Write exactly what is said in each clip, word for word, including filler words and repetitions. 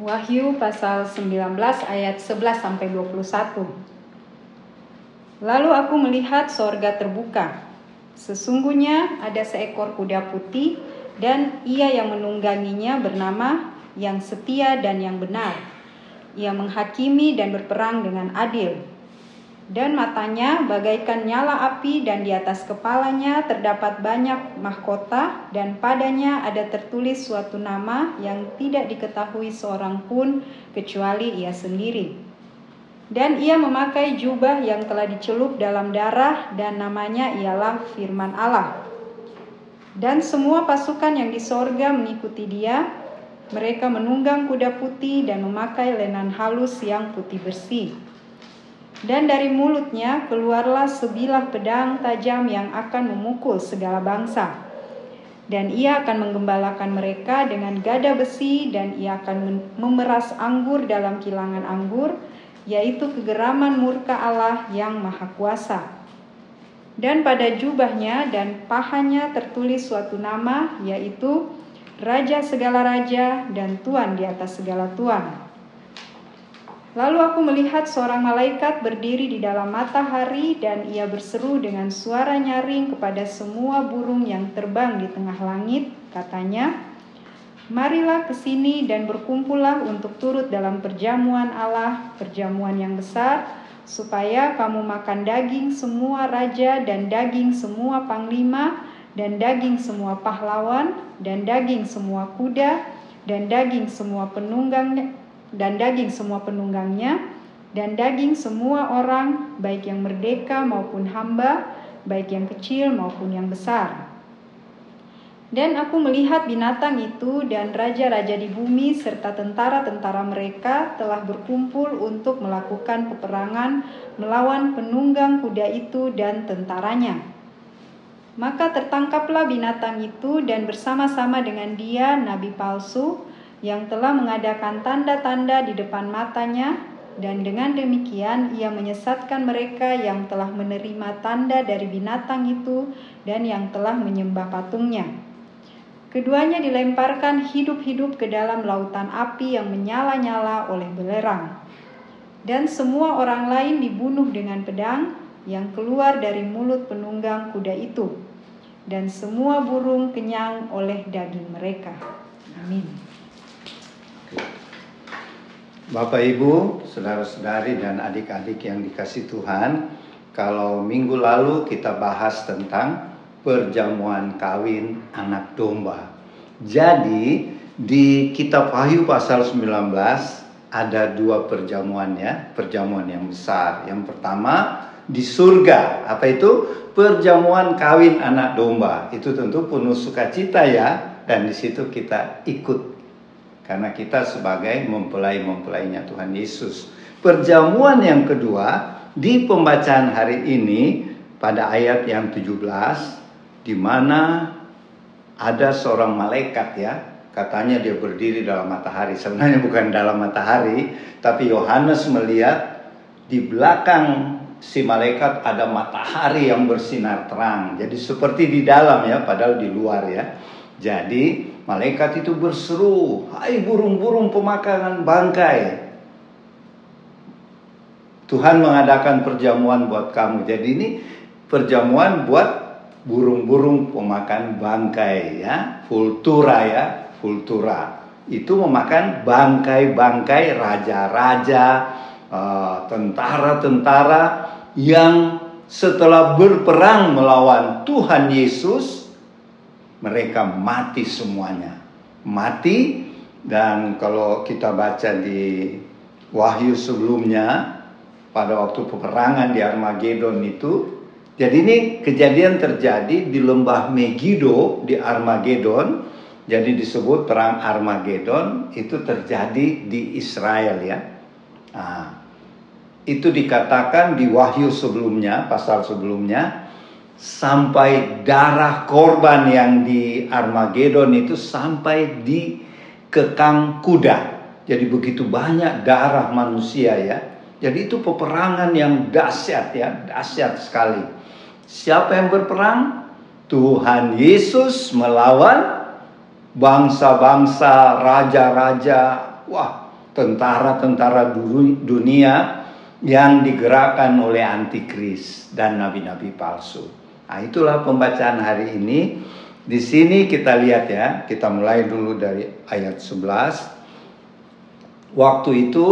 Wahyu pasal sembilan belas ayat sebelas sampai dua puluh satu. Lalu aku melihat sorga terbuka. Sesungguhnya ada seekor kuda putih, dan ia yang menungganginya bernama yang setia dan yang benar. Ia menghakimi dan berperang dengan adil. Dan matanya bagaikan nyala api, dan di atas kepalanya terdapat banyak mahkota, dan padanya ada tertulis suatu nama yang tidak diketahui seorang pun kecuali ia sendiri. Dan ia memakai jubah yang telah dicelup dalam darah, dan namanya ialah Firman Allah. Dan semua pasukan yang di sorga mengikuti dia. Mereka menunggang kuda putih dan memakai lenan halus yang putih bersih. Dan dari mulutnya keluarlah sebilah pedang tajam yang akan memukul segala bangsa. Dan ia akan menggembalakan mereka dengan gada besi, dan ia akan memeras anggur dalam kilangan anggur, yaitu kegeraman murka Allah yang maha kuasa. Dan pada jubahnya dan pahanya tertulis suatu nama, yaitu Raja segala raja dan Tuan di atas segala tuan. Lalu aku melihat seorang malaikat berdiri di dalam matahari, dan ia berseru dengan suara nyaring kepada semua burung yang terbang di tengah langit, katanya, "Marilah ke sini dan berkumpullah untuk turut dalam perjamuan Allah, perjamuan yang besar, supaya kamu makan daging semua raja dan daging semua panglima dan daging semua pahlawan dan daging semua kuda dan daging semua penunggang dan daging semua penunggangnya dan daging semua orang, baik yang merdeka maupun hamba, baik yang kecil maupun yang besar." Dan aku melihat binatang itu dan raja-raja di bumi serta tentara-tentara mereka telah berkumpul untuk melakukan peperangan melawan penunggang kuda itu dan tentaranya. Maka tertangkaplah binatang itu dan bersama-sama dengan dia nabi palsu yang telah mengadakan tanda-tanda di depan matanya, dan dengan demikian ia menyesatkan mereka yang telah menerima tanda dari binatang itu dan yang telah menyembah patungnya. Keduanya dilemparkan hidup-hidup ke dalam lautan api yang menyala-nyala oleh belerang. Dan semua orang lain dibunuh dengan pedang yang keluar dari mulut penunggang kuda itu. Dan semua burung kenyang oleh daging mereka. Amin. Bapak, Ibu, saudara-saudari dan adik-adik yang dikasih Tuhan, kalau minggu lalu kita bahas tentang perjamuan kawin anak domba. Jadi di kitab Wahyu pasal sembilan belas ada dua perjamuannya, perjamuan yang besar. Yang pertama di surga, apa itu? Perjamuan kawin anak domba. Itu tentu penuh sukacita ya, dan di situ kita ikut karena kita sebagai mempelai-mempelainya Tuhan Yesus. Perjamuan yang kedua di pembacaan hari ini pada ayat yang tujuh belas, di mana ada seorang malaikat ya, katanya dia berdiri dalam matahari. Sebenarnya bukan dalam matahari, tapi Yohanes melihat di belakang si malaikat ada matahari yang bersinar terang. Jadi seperti di dalam ya, padahal di luar ya. Jadi malaikat itu berseru, "Hai burung-burung pemakan bangkai, Tuhan mengadakan perjamuan buat kamu." Jadi ini perjamuan buat burung-burung pemakan bangkai ya, vultura ya, vultura. Itu memakan bangkai-bangkai raja-raja, tentara-tentara yang setelah berperang melawan Tuhan Yesus, mereka mati semuanya. Mati, dan kalau kita baca di Wahyu sebelumnya, pada waktu peperangan di Armageddon itu, jadi ini kejadian terjadi di Lembah Megido di Armageddon. Jadi disebut perang Armageddon, itu terjadi di Israel ya. Nah, itu dikatakan di Wahyu sebelumnya, pasal sebelumnya, sampai darah korban yang di Armageddon itu sampai di kekang kuda. Jadi begitu banyak darah manusia ya. Jadi itu peperangan yang dahsyat ya, dahsyat sekali. Siapa yang berperang? Tuhan Yesus melawan bangsa-bangsa, raja-raja. Wah, tentara-tentara dunia yang digerakkan oleh Antikris dan nabi-nabi palsu. Nah, itulah pembacaan hari ini. Di sini kita lihat ya, kita mulai dulu dari ayat sebelas. Waktu itu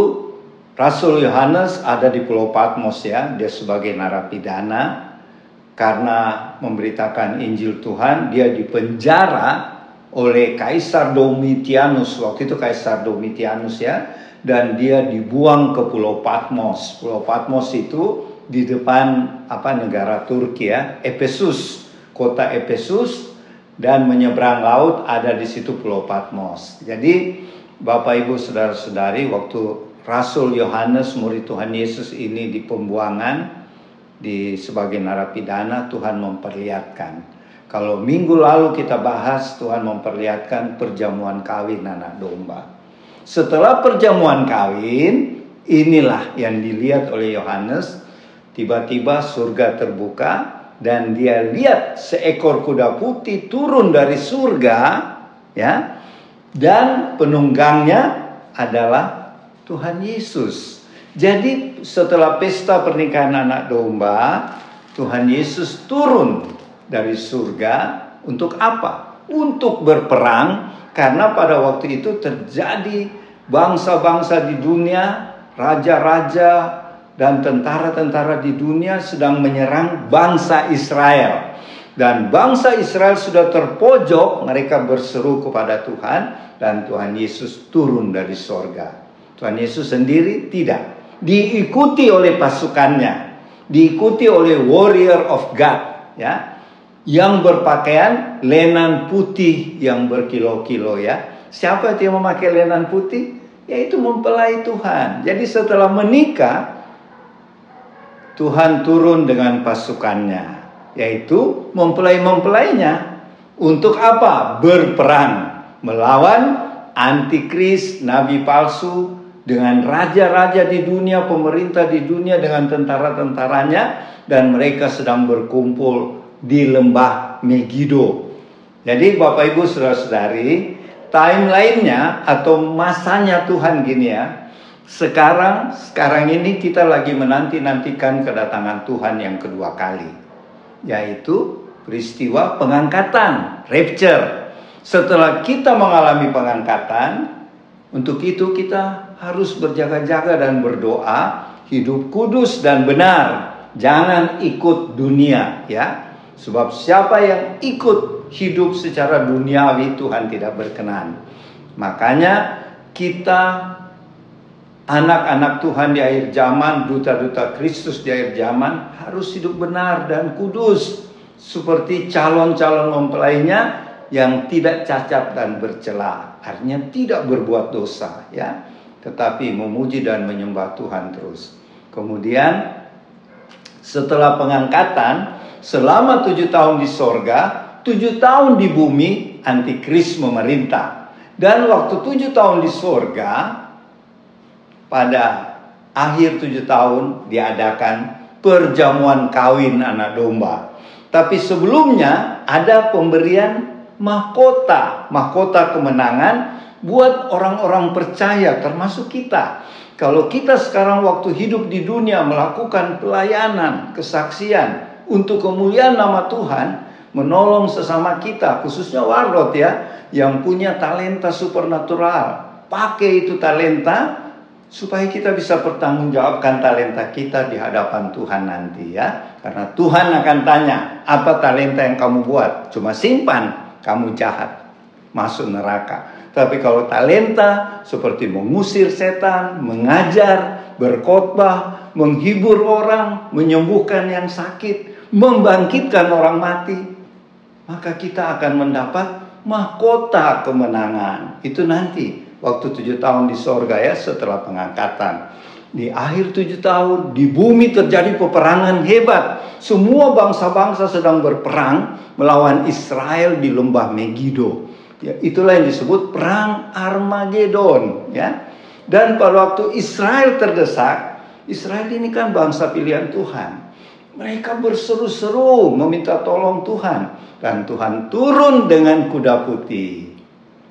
Rasul Yohanes ada di Pulau Patmos ya, dia sebagai narapidana karena memberitakan Injil Tuhan, dia dipenjara oleh Kaisar Domitianus. Waktu itu Kaisar Domitianus ya, dan dia dibuang ke Pulau Patmos. Pulau Patmos itu di depan apa negara Turki ya, Efesus, kota Efesus. Dan menyeberang laut ada di situ Pulau Patmos. Jadi Bapak Ibu saudara-saudari, waktu Rasul Yohanes murid Tuhan Yesus ini di pembuangan di sebagai narapidana, Tuhan memperlihatkan. Kalau minggu lalu kita bahas, Tuhan memperlihatkan perjamuan kawin anak domba. Setelah perjamuan kawin, inilah yang dilihat oleh Yohanes. Tiba-tiba surga terbuka dan dia lihat seekor kuda putih turun dari surga ya, dan penunggangnya adalah Tuhan Yesus. Jadi setelah pesta pernikahan anak domba, Tuhan Yesus turun dari surga untuk apa? Untuk berperang, karena pada waktu itu terjadi bangsa-bangsa di dunia, raja-raja dan tentara-tentara di dunia sedang menyerang bangsa Israel. Dan bangsa Israel sudah terpojok, mereka berseru kepada Tuhan, dan Tuhan Yesus turun dari sorga. Tuhan Yesus sendiri tidak. Diikuti oleh pasukannya. Diikuti oleh warrior of God. Ya, yang berpakaian lenan putih yang berkilo-kilo ya. Siapa yang memakai lenan putih? Yaitu mempelai Tuhan. Jadi setelah menikah, Tuhan turun dengan pasukannya, yaitu mempelai-mempelainya. Untuk apa? Berperang melawan antikris, nabi palsu, dengan raja-raja di dunia, pemerintah di dunia, dengan tentara-tentaranya. Dan mereka sedang berkumpul di Lembah Megido. Jadi Bapak Ibu saudara-saudari, timeline-nya atau masanya Tuhan gini ya. Sekarang, sekarang ini kita lagi menanti-nantikan kedatangan Tuhan yang kedua kali, yaitu peristiwa pengangkatan, rapture. Setelah kita mengalami pengangkatan, untuk itu kita harus berjaga-jaga dan berdoa, hidup kudus dan benar. Jangan ikut dunia ya, sebab siapa yang ikut hidup secara duniawi, Tuhan tidak berkenan. Makanya kita anak-anak Tuhan di akhir zaman, duta-duta Kristus di akhir zaman, harus hidup benar dan kudus seperti calon-calon mempelainya yang tidak cacat dan bercela. Artinya tidak berbuat dosa ya, tetapi memuji dan menyembah Tuhan terus. Kemudian setelah pengangkatan, selama tujuh tahun di sorga, tujuh tahun di bumi antikris memerintah. Dan waktu tujuh tahun di sorga, pada akhir tujuh tahun diadakan perjamuan kawin anak domba. Tapi sebelumnya ada pemberian mahkota. Mahkota kemenangan buat orang-orang percaya termasuk kita. Kalau kita sekarang waktu hidup di dunia melakukan pelayanan, kesaksian untuk kemuliaan nama Tuhan, menolong sesama kita, khususnya warlord ya, yang punya talenta supernatural. Pakai itu talenta supaya kita bisa pertanggungjawabkan talenta kita di hadapan Tuhan nanti ya. Karena Tuhan akan tanya, apa talenta yang kamu buat? Cuma simpan, kamu jahat, masuk neraka. Tapi kalau talenta seperti mengusir setan, mengajar, berkhotbah, menghibur orang, menyembuhkan yang sakit, membangkitkan orang mati, maka kita akan mendapat mahkota kemenangan. Itu nanti waktu tujuh tahun di sorga ya, setelah pengangkatan. Di akhir tujuh tahun, di bumi terjadi peperangan hebat. Semua bangsa-bangsa sedang berperang melawan Israel di Lembah Megido. Ya, itulah yang disebut perang Armageddon. Ya. Dan pada waktu Israel terdesak, Israel ini kan bangsa pilihan Tuhan. Mereka berseru-seru meminta tolong Tuhan. Dan Tuhan turun dengan kuda putih.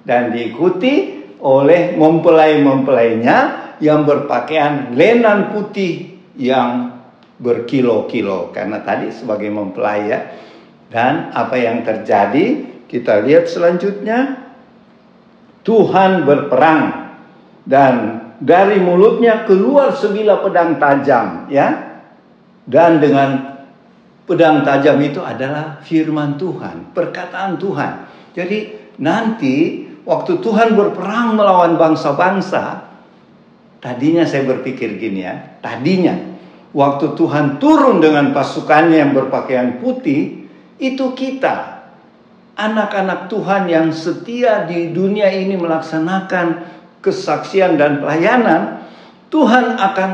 Dan diikuti oleh mempelai-mempelainya yang berpakaian lenan putih yang berkilo-kilo. Karena tadi sebagai mempelai ya. Dan apa yang terjadi? Kita lihat selanjutnya. Tuhan berperang. Dan dari mulutnya keluar sebilah pedang tajam. Ya. Dan dengan pedang tajam itu adalah firman Tuhan. Perkataan Tuhan. Jadi nanti waktu Tuhan berperang melawan bangsa-bangsa, tadinya saya berpikir gini ya, tadinya waktu Tuhan turun dengan pasukannya yang berpakaian putih, itu kita, anak-anak Tuhan yang setia di dunia ini melaksanakan kesaksian dan pelayanan, Tuhan akan,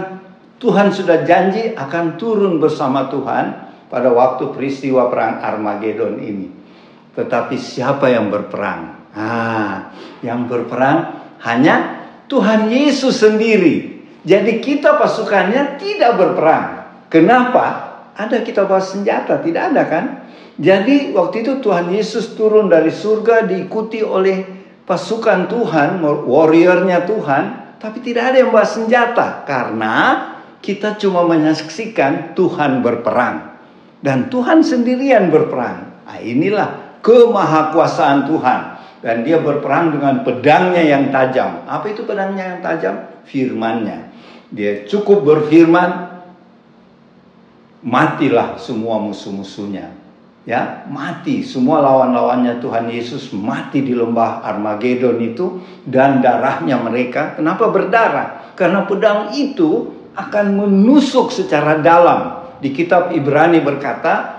Tuhan sudah janji akan turun bersama Tuhan pada waktu peristiwa perang Armageddon ini. Tetapi siapa yang berperang? Ah, yang berperang hanya Tuhan Yesus sendiri. Jadi kita pasukannya tidak berperang. Kenapa? Ada kita bawa senjata, tidak ada kan? Jadi waktu itu Tuhan Yesus turun dari surga diikuti oleh pasukan Tuhan, warriornya Tuhan, tapi tidak ada yang bawa senjata karena kita cuma menyaksikan Tuhan berperang dan Tuhan sendirian berperang. Nah, inilah kemahakuasaan Tuhan. Dan dia berperang dengan pedangnya yang tajam. Apa itu pedangnya yang tajam? Firman-Nya. Dia cukup berfirman, matilah semua musuh-musuhnya. Ya, mati. Semua lawan-lawannya Tuhan Yesus mati di lembah Armageddon itu. Dan darahnya mereka. Kenapa berdarah? Karena pedang itu akan menusuk secara dalam. Di kitab Ibrani berkata,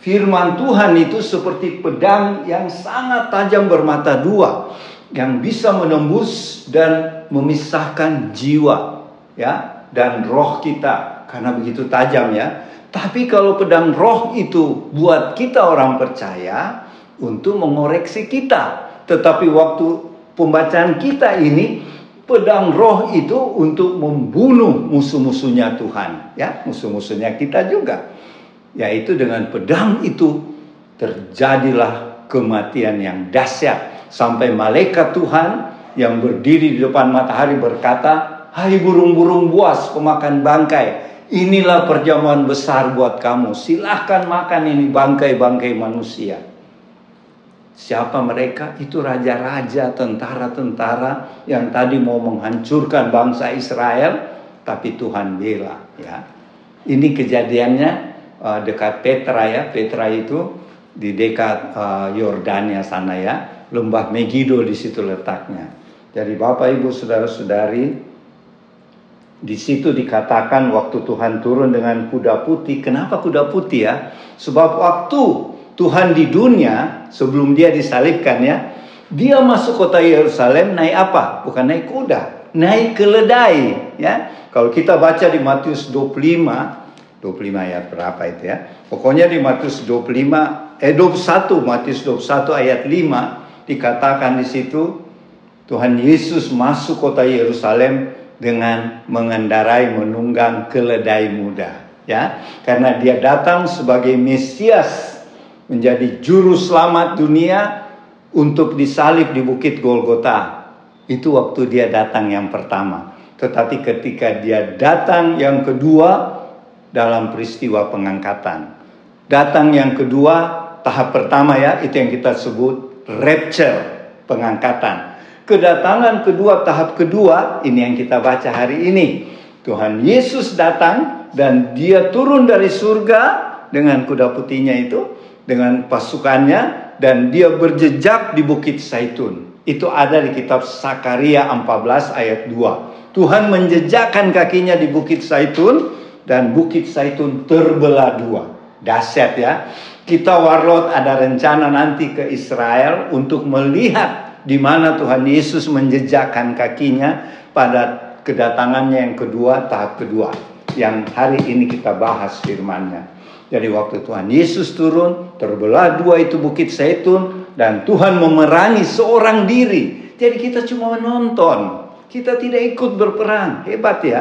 firman Tuhan itu seperti pedang yang sangat tajam bermata dua, yang bisa menembus dan memisahkan jiwa ya dan roh kita, karena begitu tajam ya. Tapi kalau pedang roh itu buat kita orang percaya untuk mengoreksi kita. Tetapi waktu pembacaan kita ini, pedang roh itu untuk membunuh musuh-musuhnya Tuhan ya, musuh-musuhnya kita juga. Yaitu dengan pedang itu terjadilah kematian yang dahsyat. Sampai malaikat Tuhan yang berdiri di depan matahari berkata, hai burung-burung buas pemakan bangkai, inilah perjamuan besar buat kamu, silahkan makan ini bangkai-bangkai manusia. Siapa mereka? Itu raja-raja, tentara-tentara yang tadi mau menghancurkan bangsa Israel, tapi Tuhan bela ya. Ini kejadiannya dekat Petra ya. Petra itu di dekat uh, Yordania sana ya. Lembah Megido di situ letaknya. Jadi Bapak Ibu saudara-saudari, di situ dikatakan waktu Tuhan turun dengan kuda putih. Kenapa kuda putih ya? Sebab waktu Tuhan di dunia sebelum dia disalibkan ya, dia masuk kota Yerusalem naik apa? Bukan naik kuda, naik keledai ya. Kalau kita baca di Matius dua puluh lima ayat berapa itu ya. Pokoknya di Matius dua puluh lima eh dua puluh satu Matius dua puluh satu ayat lima dikatakan di situ Tuhan Yesus masuk kota Yerusalem dengan mengendarai menunggang keledai muda ya. Karena dia datang sebagai Mesias, menjadi juru selamat dunia untuk disalib di Bukit Golgota. Itu waktu dia datang yang pertama. Tetapi ketika dia datang yang kedua dalam peristiwa pengangkatan. Datang yang kedua, tahap pertama ya, itu yang kita sebut rapture, pengangkatan. Kedatangan kedua, tahap kedua, ini yang kita baca hari ini. Tuhan Yesus datang dan dia turun dari surga dengan kuda putihnya itu, dengan pasukannya, dan dia berjejak di Bukit Zaitun. Itu ada di kitab Zakharia empat belas ayat dua. Tuhan menjejakkan kakinya di Bukit Zaitun, dan Bukit Zaitun terbelah dua. Dahsyat ya. Kita Warlord ada rencana nanti ke Israel untuk melihat di mana Tuhan Yesus menjejakkan kakinya pada kedatangannya yang kedua, tahap kedua, yang hari ini kita bahas firman-Nya. Jadi waktu Tuhan Yesus turun, terbelah dua itu Bukit Zaitun, dan Tuhan memerangi seorang diri. Jadi kita cuma menonton. Kita tidak ikut berperang. Hebat ya.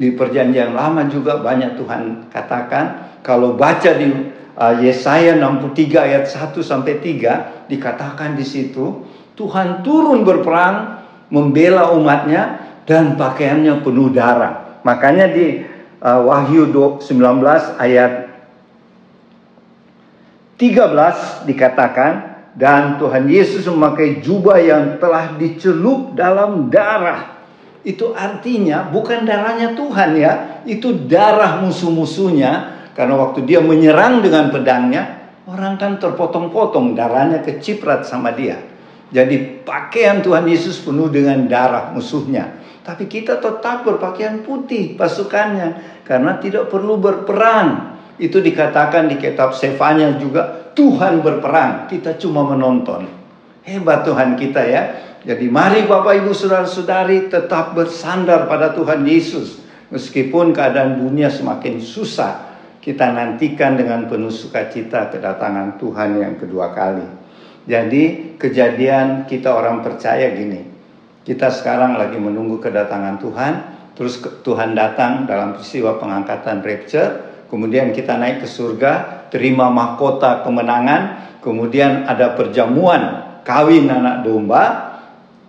Di perjanjian lama juga banyak Tuhan katakan. Kalau baca di uh, Yesaya enam puluh tiga ayat satu sampai tiga. Dikatakan di situ. Tuhan turun berperang membela umatnya, dan pakaiannya penuh darah. Makanya di uh, Wahyu sembilan belas ayat tiga belas dikatakan, dan Tuhan Yesus memakai jubah yang telah dicelup dalam darah. Itu artinya bukan darahnya Tuhan ya, itu darah musuh-musuhnya. Karena waktu dia menyerang dengan pedangnya, orang kan terpotong-potong, darahnya keciprat sama dia. Jadi pakaian Tuhan Yesus penuh dengan darah musuhnya. Tapi kita tetap berpakaian putih pasukannya, karena tidak perlu berperang. Itu dikatakan di kitab Sefanya juga, Tuhan berperang, kita cuma menonton. Hebat Tuhan kita ya. Jadi mari Bapak Ibu Saudara-saudari tetap bersandar pada Tuhan Yesus. Meskipun keadaan dunia semakin susah, kita nantikan dengan penuh sukacita kedatangan Tuhan yang kedua kali. Jadi kejadian kita orang percaya gini, kita sekarang lagi menunggu kedatangan Tuhan. Terus Tuhan datang dalam peristiwa pengangkatan rapture. Kemudian kita naik ke surga, terima mahkota kemenangan. Kemudian ada perjamuan kawin anak domba.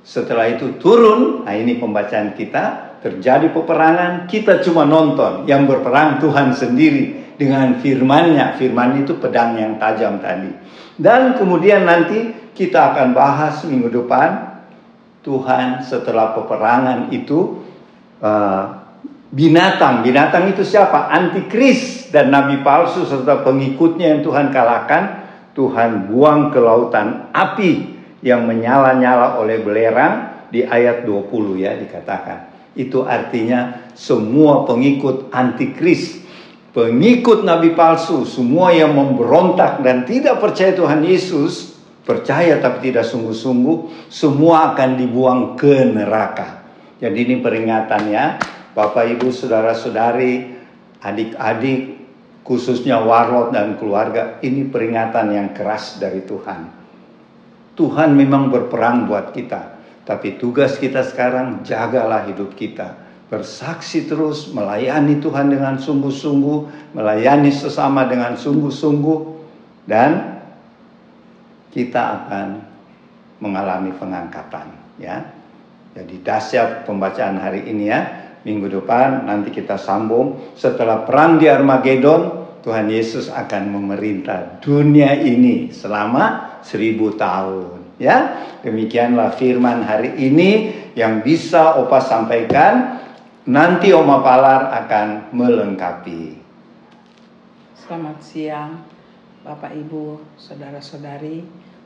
Setelah itu turun. Nah ini pembacaan kita. Terjadi peperangan, kita cuma nonton. Yang berperang Tuhan sendiri dengan firman-Nya. Firman itu pedang yang tajam tadi. Dan kemudian nanti kita akan bahas minggu depan, Tuhan setelah peperangan itu, uh, binatang. Binatang itu siapa? Antikris dan nabi palsu serta pengikutnya yang Tuhan kalahkan, Tuhan buang ke lautan api yang menyala-nyala oleh belerang. Di ayat dua puluh ya dikatakan. Itu artinya semua pengikut antikris, pengikut nabi palsu, semua yang memberontak dan tidak percaya Tuhan Yesus, percaya tapi tidak sungguh-sungguh, semua akan dibuang ke neraka. Jadi ini peringatannya, Bapak Ibu Saudara-saudari, adik-adik, khususnya warlord dan keluarga. Ini peringatan yang keras dari Tuhan. Tuhan memang berperang buat kita, tapi tugas kita sekarang, jagalah hidup kita. Bersaksi terus, melayani Tuhan dengan sungguh-sungguh, melayani sesama dengan sungguh-sungguh, dan kita akan mengalami pengangkatan ya. Jadi dahsyat pembacaan hari ini ya. Minggu depan nanti kita sambung. Setelah perang di Armageddon, Tuhan Yesus akan memerintah dunia ini selama seribu tahun. Ya, demikianlah firman hari ini yang bisa Opa sampaikan. Nanti Oma Palar akan melengkapi. Selamat siang Bapak Ibu, Saudara-saudari,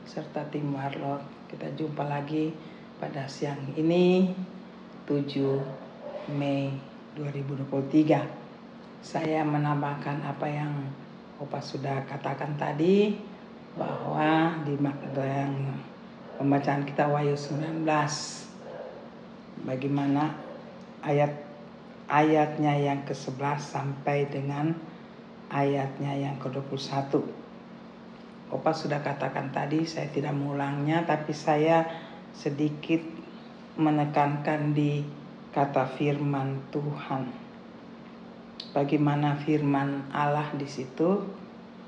serta tim Warlord. Kita jumpa lagi pada siang ini, tujuh Mei dua ribu dua puluh tiga. Saya menambahkan apa yang Opa sudah katakan tadi, bahwa di Magdang pembacaan kita Wahyu sembilan belas, bagaimana ayat-ayatnya yang ke sebelas sampai dengan ayatnya yang ke dua puluh satu. Opa sudah katakan tadi, saya tidak mengulangnya, tapi saya sedikit menekankan di kata firman Tuhan. Bagaimana firman Allah di situ,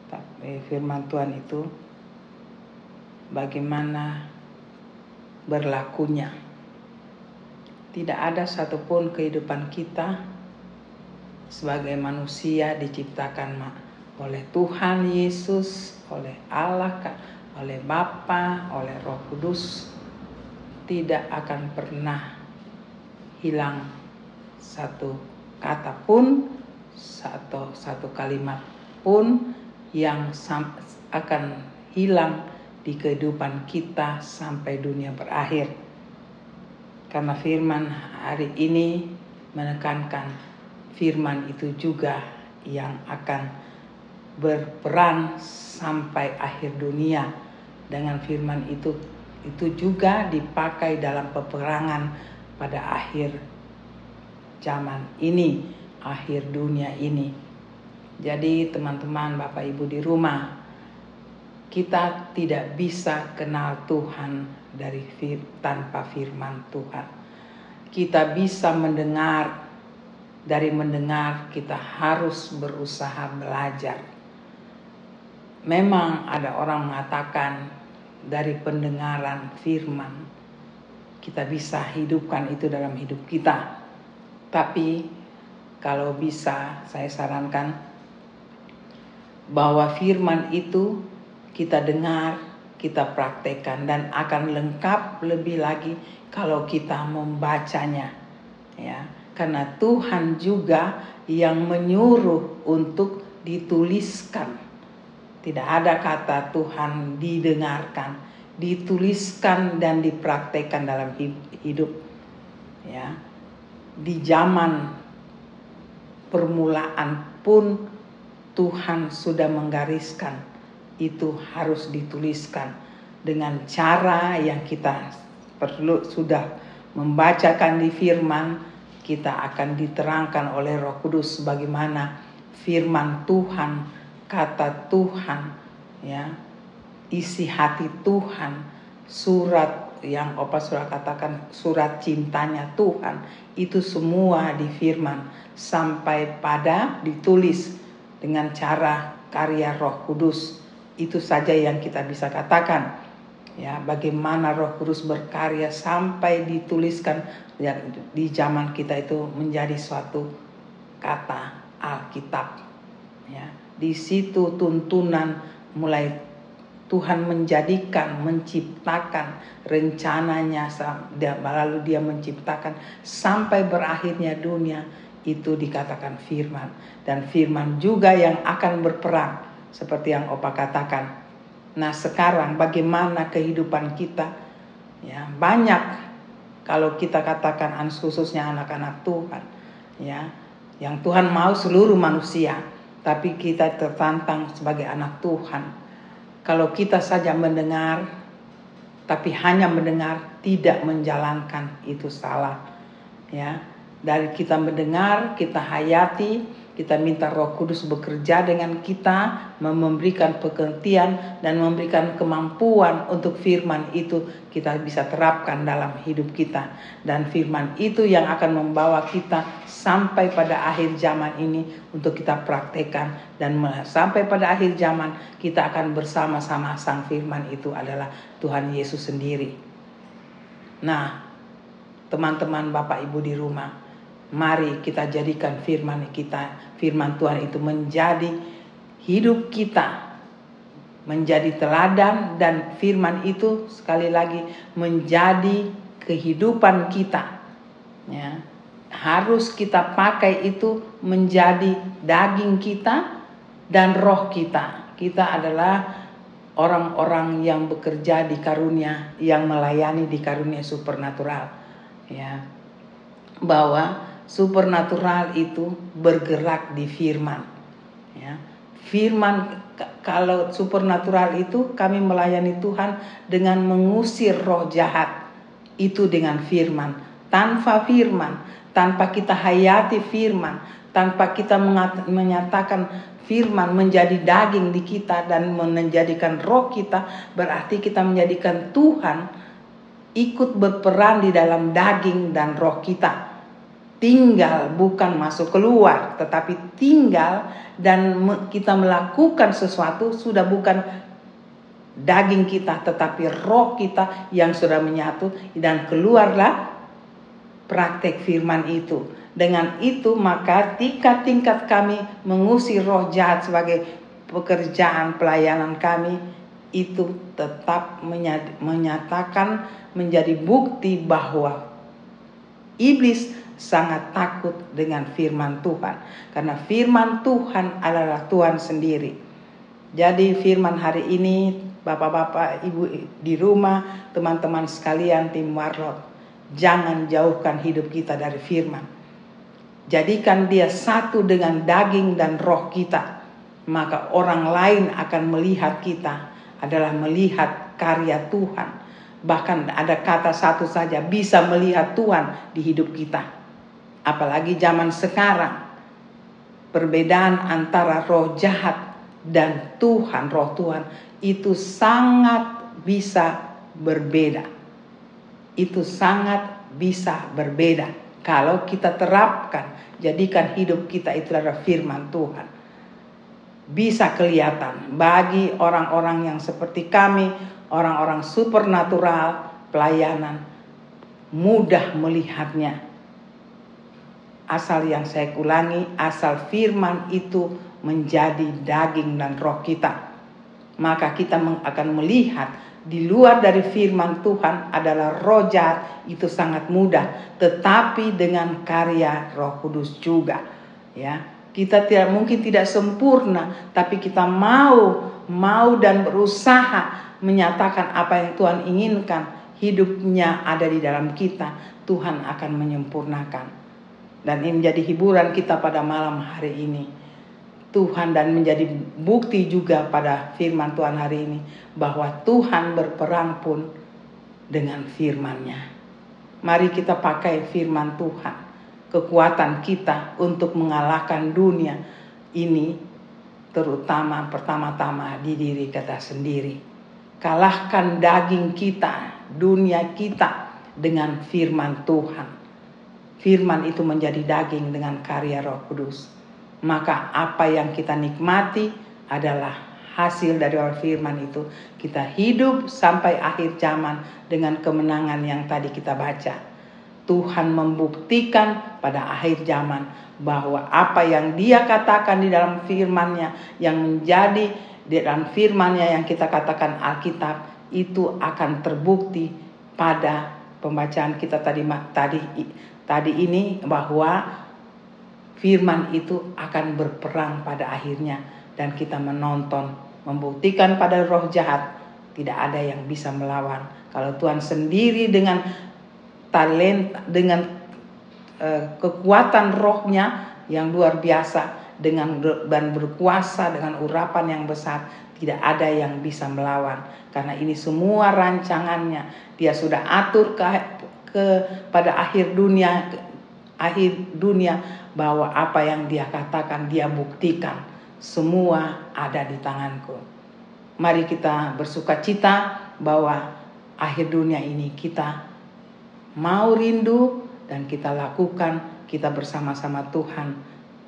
tapi firman Tuhan itu bagaimana berlakunya. Tidak ada satupun kehidupan kita sebagai manusia diciptakan oleh Tuhan Yesus, oleh Allah, oleh Bapa, oleh Roh Kudus, tidak akan pernah hilang satu kata pun, satu, satu kalimat pun yang sam- akan hilang di kehidupan kita sampai dunia berakhir. Karena firman hari ini menekankan firman itu juga yang akan berperan sampai akhir dunia. Dengan firman itu itu juga dipakai dalam peperangan pada akhir zaman ini, akhir dunia ini. Jadi teman-teman, Bapak Ibu di rumah, kita tidak bisa kenal Tuhan dari fir- tanpa firman Tuhan. Kita bisa mendengar, dari mendengar kita harus berusaha belajar. Memang ada orang mengatakan dari pendengaran firman kita bisa hidupkan itu dalam hidup kita. Tapi kalau bisa, saya sarankan bahwa firman itu kita dengar, kita praktekkan, dan akan lengkap lebih lagi kalau kita membacanya, ya. Karena Tuhan juga yang menyuruh untuk dituliskan. Tidak ada kata Tuhan didengarkan, dituliskan dan dipraktekkan dalam hidup, ya. Di zaman permulaan pun Tuhan sudah menggariskan itu harus dituliskan dengan cara yang kita perlu sudah membacakan di firman. Kita akan diterangkan oleh Roh Kudus bagaimana firman Tuhan, kata Tuhan, ya, isi hati Tuhan, surat yang Opa surat katakan, surat cintanya Tuhan, itu semua di firman sampai pada ditulis dengan cara karya Roh Kudus. Itu saja yang kita bisa katakan, ya, bagaimana Roh Kudus berkarya sampai dituliskan, ya, di zaman kita itu menjadi suatu kata Alkitab, ya. Di situ tuntunan mulai Tuhan menjadikan, menciptakan rencananya, lalu dia menciptakan sampai berakhirnya dunia, itu dikatakan firman. Dan firman juga yang akan berperang seperti yang Opa katakan. Nah, sekarang bagaimana kehidupan kita, ya, banyak kalau kita katakan khususnya anak-anak Tuhan, ya, yang Tuhan mau seluruh manusia. Tapi kita tertantang sebagai anak Tuhan. Kalau kita saja mendengar, tapi hanya mendengar, tidak menjalankan, itu salah, ya. Dari kita mendengar, kita hayati, kita minta Roh Kudus bekerja dengan kita, memberikan pengertian dan memberikan kemampuan untuk firman itu kita bisa terapkan dalam hidup kita. Dan firman itu yang akan membawa kita sampai pada akhir zaman ini untuk kita praktekkan. Dan sampai pada akhir zaman kita akan bersama-sama sang firman itu adalah Tuhan Yesus sendiri. Nah, teman-teman Bapak Ibu di rumah, mari kita jadikan firman kita, firman Tuhan itu menjadi hidup kita, menjadi teladan, dan firman itu sekali lagi menjadi kehidupan kita, ya. Harus kita pakai itu menjadi daging kita dan roh kita. Kita adalah orang-orang yang bekerja di karunia, yang melayani di karunia supernatural, ya. Bahwa supernatural itu bergerak di firman, ya. Firman, kalau supernatural itu kami melayani Tuhan dengan mengusir roh jahat, itu dengan firman. Tanpa firman, tanpa kita hayati firman, tanpa kita menyatakan firman menjadi daging di kita dan menjadikan roh kita, berarti kita menjadikan Tuhan ikut berperan di dalam daging dan roh kita. Tinggal, bukan masuk keluar, tetapi tinggal, dan kita melakukan sesuatu sudah bukan daging kita, tetapi roh kita yang sudah menyatu, dan keluarlah praktek firman itu. Dengan itu maka tingkat-tingkat kami mengusir roh jahat sebagai pekerjaan pelayanan kami itu tetap menyatakan, menjadi bukti bahwa iblis sangat takut dengan firman Tuhan, karena firman Tuhan adalah Tuhan sendiri. Jadi firman hari ini, Bapak-bapak, Ibu di rumah, teman-teman sekalian tim Warlord, jangan jauhkan hidup kita dari firman. Jadikan dia satu dengan daging dan roh kita, maka orang lain akan melihat kita adalah melihat karya Tuhan. Bahkan ada kata satu saja bisa melihat Tuhan di hidup kita. Apalagi zaman sekarang, perbedaan antara roh jahat dan Tuhan, roh Tuhan, itu sangat bisa berbeda. Itu sangat bisa berbeda kalau kita terapkan, jadikan hidup kita itu adalah firman Tuhan. Bisa kelihatan bagi orang-orang yang seperti kami, orang-orang supernatural, pelayanan. mudah melihatnya. Asal yang saya ulangi, asal firman itu menjadi daging dan roh kita, maka kita akan melihat di luar dari firman Tuhan adalah roh jahat, itu sangat mudah, tetapi dengan karya Roh Kudus juga, ya. Kita tidak mungkin tidak sempurna, tapi kita mau mau dan berusaha menyatakan apa yang Tuhan inginkan, hidupnya ada di dalam kita, Tuhan akan menyempurnakan. Dan ini menjadi hiburan kita pada malam hari ini, Tuhan, dan menjadi bukti juga pada firman Tuhan hari ini, bahwa Tuhan berperang pun dengan firman-Nya. Mari kita pakai firman Tuhan, kekuatan kita untuk mengalahkan dunia ini, terutama pertama-tama di diri kita sendiri. Kalahkan daging kita, dunia kita, dengan firman Tuhan. Firman itu menjadi daging dengan karya Roh Kudus. Maka apa yang kita nikmati adalah hasil dari firman itu. Kita hidup sampai akhir zaman dengan kemenangan yang tadi kita baca. Tuhan membuktikan pada akhir zaman bahwa apa yang Dia katakan di dalam firman-Nya, yang menjadi di dalam firman-Nya yang kita katakan Alkitab, itu akan terbukti pada pembacaan kita tadi tadi. Tadi ini bahwa firman itu akan berperang pada akhirnya, dan kita menonton, membuktikan pada roh jahat tidak ada yang bisa melawan. Kalau Tuhan sendiri dengan talenta, dengan eh, kekuatan rohnya yang luar biasa, dengan dan berkuasa dengan urapan yang besar, tidak ada yang bisa melawan. Karena ini semua rancangannya, Dia sudah atur ke ke pada akhir dunia akhir dunia bahwa apa yang Dia katakan, Dia buktikan. Semua ada di tanganku. Mari kita bersuka cita bahwa akhir dunia ini kita mau rindu dan kita lakukan. Kita bersama-sama Tuhan,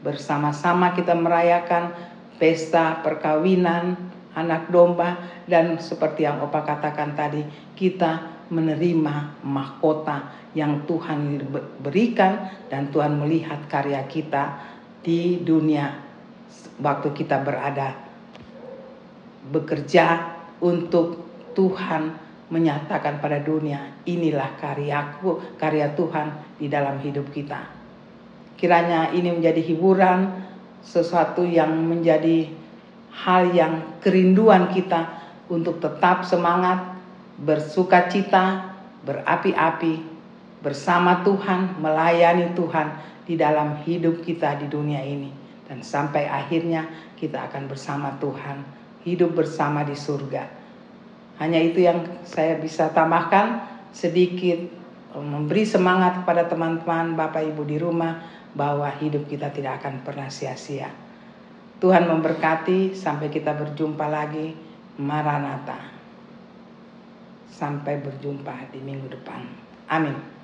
bersama-sama kita merayakan pesta perkawinan anak domba, dan seperti yang Opa katakan tadi, kita menerima mahkota yang Tuhan berikan, dan Tuhan melihat karya kita di dunia waktu kita berada bekerja untuk Tuhan, menyatakan pada dunia, inilah karyaku, karya Tuhan di dalam hidup kita. Kiranya ini menjadi hiburan, sesuatu yang menjadi hal yang kerinduan kita untuk tetap semangat, bersukacita, berapi-api, bersama Tuhan, melayani Tuhan di dalam hidup kita di dunia ini. Dan sampai akhirnya kita akan bersama Tuhan, hidup bersama di surga. Hanya itu yang saya bisa tambahkan, sedikit memberi semangat kepada teman-teman, Bapak Ibu di rumah, bahwa hidup kita tidak akan pernah sia-sia. Tuhan memberkati, sampai kita berjumpa lagi. Maranatha. Sampai berjumpa di minggu depan. Amin.